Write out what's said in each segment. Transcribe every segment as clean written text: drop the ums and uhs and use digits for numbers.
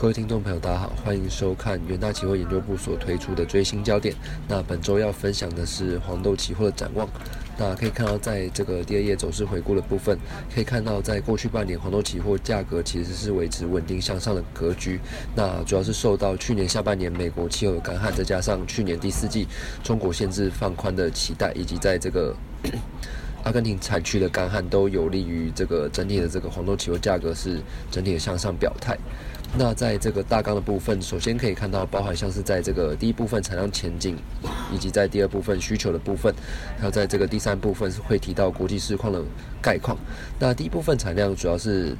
各位听众朋友大家好，欢迎收看元大期货研究部所推出的追星焦点。那本周要分享的是黄豆期货的展望。那可以看到，在这个第二页走势回顾的部分，可以看到在过去半年黄豆期货价格其实是维持稳定向上的格局。那主要是受到去年下半年美国气候的干旱，再加上去年第四季中国限制放宽的期待，以及在这个阿根廷产区的干旱，都有利于这个整体的这个黄豆期货价格是整体的向上表态。那在这个大纲的部分，首先可以看到包含像是在这个第一部分产量前景，以及在第二部分需求的部分，还有在这个第三部分会提到国际市况的概况。那第一部分产量主要是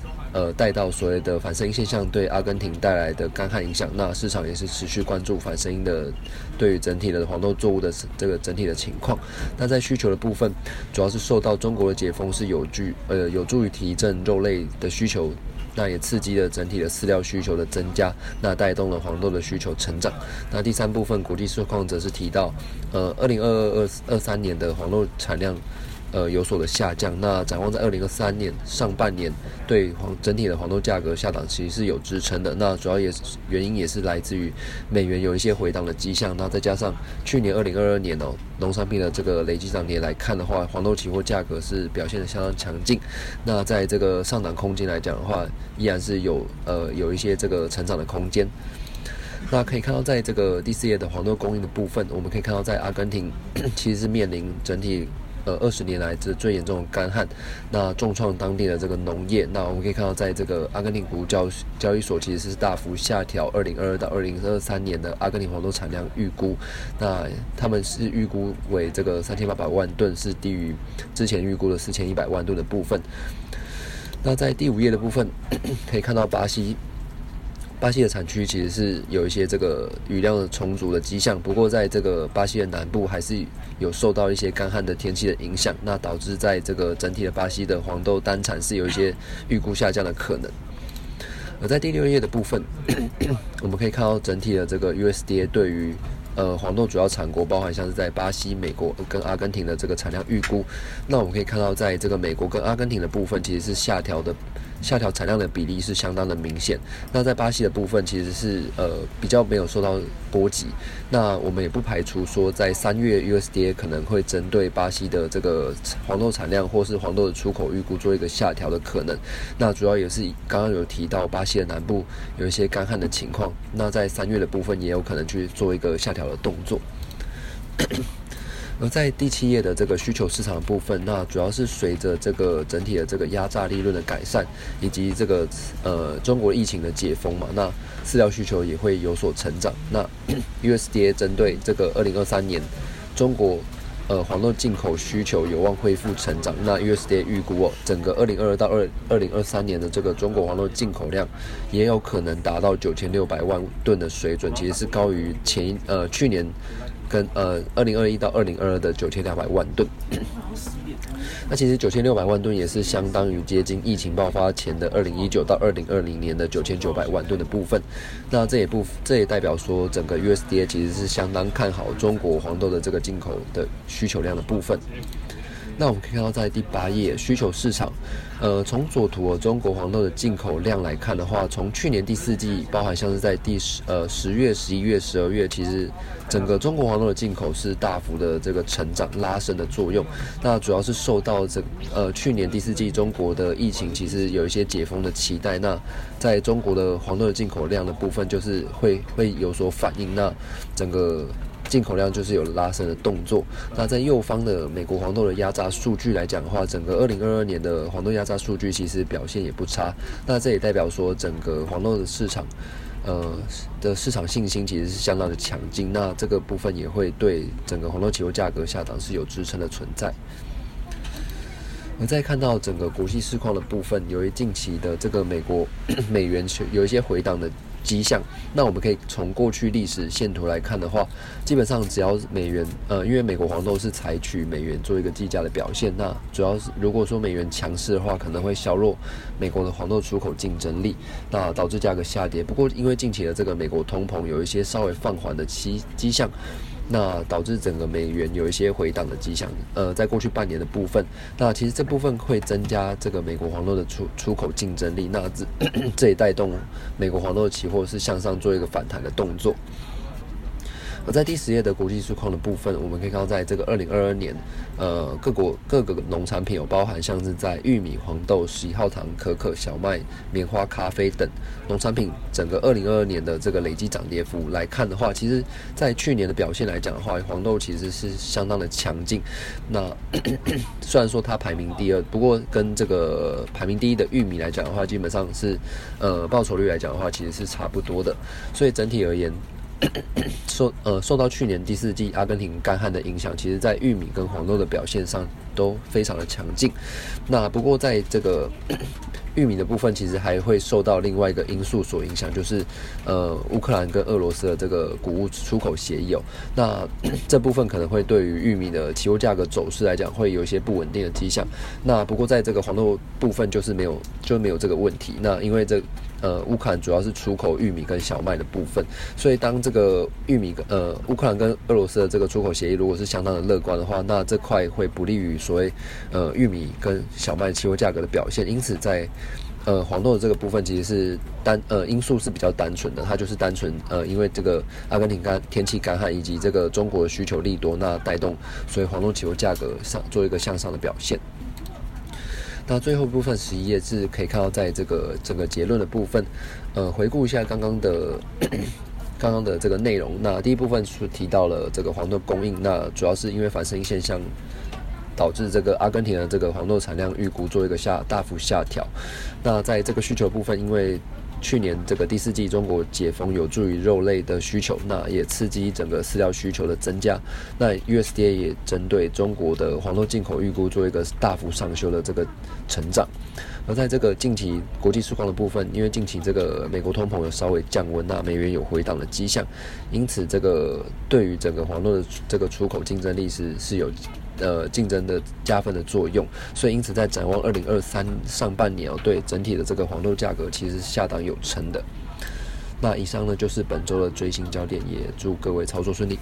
带到所谓的反声音现象对阿根廷带来的干旱影响，那市场也是持续关注反声音的对于整体的黄豆作物的这个整体的情况。那在需求的部分，主要是受到中国的解封是有助于提振肉类的需求，那也刺激了整体的饲料需求的增加，那带动了黄豆的需求成长。那第三部分国际市况则是提到，2022-23 年的黄豆产量有所的下降，那展望在2023年上半年对整体的黄豆价格下档其实是有支撑的。那主要也原因也是来自于美元有一些回档的迹象，那再加上去年2022年农产品的这个累计涨跌来看的话，黄豆期货价格是表现的相当强劲。那在这个上档空间来讲的话，依然是有一些这个成长的空间。那可以看到，在这个第四页的黄豆供应的部分，我们可以看到在阿根廷其实是面临整体20年来这最严重的干旱，那重创当地的这个农业。那我们可以看到，在这个阿根廷谷物交易所其实是大幅下调2022-2023年的阿根廷黄豆产量预估，那他们是预估为这个3800万吨，是低于之前预估的4100万吨的部分。那在第五页的部分，可以看到巴西的产区其实是有一些这个雨量的充足的迹象，不过在这个巴西的南部还是有受到一些干旱的天气的影响，那导致在这个整体的巴西的黄豆单产是有一些预估下降的可能。而在第六页的部分，我们可以看到整体的这个 USDA 对于黄豆主要产国，包含像是在巴西、美国跟阿根廷的这个产量预估。那我们可以看到，在这个美国跟阿根廷的部分，其实是下调产量的比例是相当的明显。那在巴西的部分，其实是比较没有受到波及。那我们也不排除说，在3月 USDA 可能会针对巴西的这个黄豆产量或是黄豆的出口预估做一个下调的可能。那主要也是刚刚有提到巴西的南部有一些干旱的情况，那在3月的部分也有可能去做一个下调的动作。而在第7页的这个需求市场的部分，那主要是随着这个整体的这个压榨利润的改善，以及这个中国疫情的解封嘛，那饲料需求也会有所成长。那 USDA 针对这个2023年中国黄豆进口需求有望恢复成长，那 USDA 预估整个2022-2023年的这个中国黄豆进口量也有可能达到9600万吨的水准，其实是高于去年跟2021-2022的9200万吨。那其实9600万吨也是相当于接近疫情爆发前的2019-2020年的9900万吨的部分。那这也代表说，整个 USDA 其实是相当看好中国黄豆的这个进口的需求量的部分。那我们可以看到，在第8页需求市场，从左图中国黄豆的进口量来看的话，从去年第四季，包含像是在10月、11月、12月，其实整个中国黄豆的进口是大幅的这个成长拉升的作用。那主要是受到去年第四季中国的疫情其实有一些解封的期待，那在中国的黄豆的进口量的部分就是会有所反应，那整个进口量就是有拉升的动作。那在右方的美国黄豆的压榨数据来讲的话，整个2022年的黄豆压榨数据其实表现也不差，那这也代表说整个黄豆的市场的市场信心其实是相当的强劲，那这个部分也会对整个黄豆期货价格下档是有支撑的存在。而在看到整个国际市况的部分，由于近期的这个美元有一些回档的迹象，那我们可以从过去历史线图来看的话，基本上只要美元因为美国黄豆是采取美元做一个计价的表现，那主要是如果说美元强势的话，可能会削弱美国的黄豆出口竞争力，那导致价格下跌。不过因为近期的这个美国通膨有一些稍微放缓的迹象，那导致整个美元有一些回档的迹象。在过去半年的部分，那其实这部分会增加这个美国黄豆的出口竞争力，那这也带动美国黄豆期货是向上做一个反弹的动作。在第10页的国际市况的部分，我们可以看到，在这个2022年，各个农产品有包含像是在玉米、黄豆、11号糖、可可、小麦、棉花、咖啡等农产品，整个2022年的这个累计涨跌幅来看的话，其实在去年的表现来讲的话，黄豆其实是相当的强劲。那虽然说它排名第二，不过跟这个排名第一的玉米来讲的话，基本上是报酬率来讲的话，其实是差不多的。所以整体而言，受到去年第四季阿根廷干旱的影响，其实在玉米跟黄豆的表现上都非常的强劲。那不过在这个玉米的部分，其实还会受到另外一个因素所影响，就是乌克兰跟俄罗斯的这个谷物出口协议。那这部分可能会对于玉米的期货价格走势来讲，会有一些不稳定的迹象。那不过在这个黄豆部分就是没有这个问题。那因为乌克兰主要是出口玉米跟小麦的部分，所以当这个乌克兰跟俄罗斯的这个出口协议如果是相当的乐观的话，那这块会不利于所谓玉米跟小麦期货价格的表现。因此在黄豆的这个部分，其实是因素是比较单纯的，它就是单纯因为这个阿根廷天气干旱以及这个中国的需求利多，那带动所以黄豆期货价格上做一个向上的表现。那最后部分11页是可以看到，在这个整个结论的部分，回顾一下刚刚的这个内容。那第一部分是提到了这个黄豆供应，那主要是因为反生现象导致这个阿根廷的这个黄豆产量预估做一个大幅下调。那在这个需求部分，因为去年这个第四季中国解封有助于肉类的需求，那也刺激整个饲料需求的增加。那 USDA 也针对中国的黄豆进口预估做一个大幅上修的这个成长。而在这个近期国际市况的部分，因为近期这个美国通膨有稍微降温，那美元有回档的迹象，因此这个对于整个黄豆的这个出口竞争力是有竞争的加分的作用。所以因此在展望2023上半年对整体的这个黄豆价格其实是下档有撑的。那以上呢就是本周的追星焦点，也祝各位操作顺利。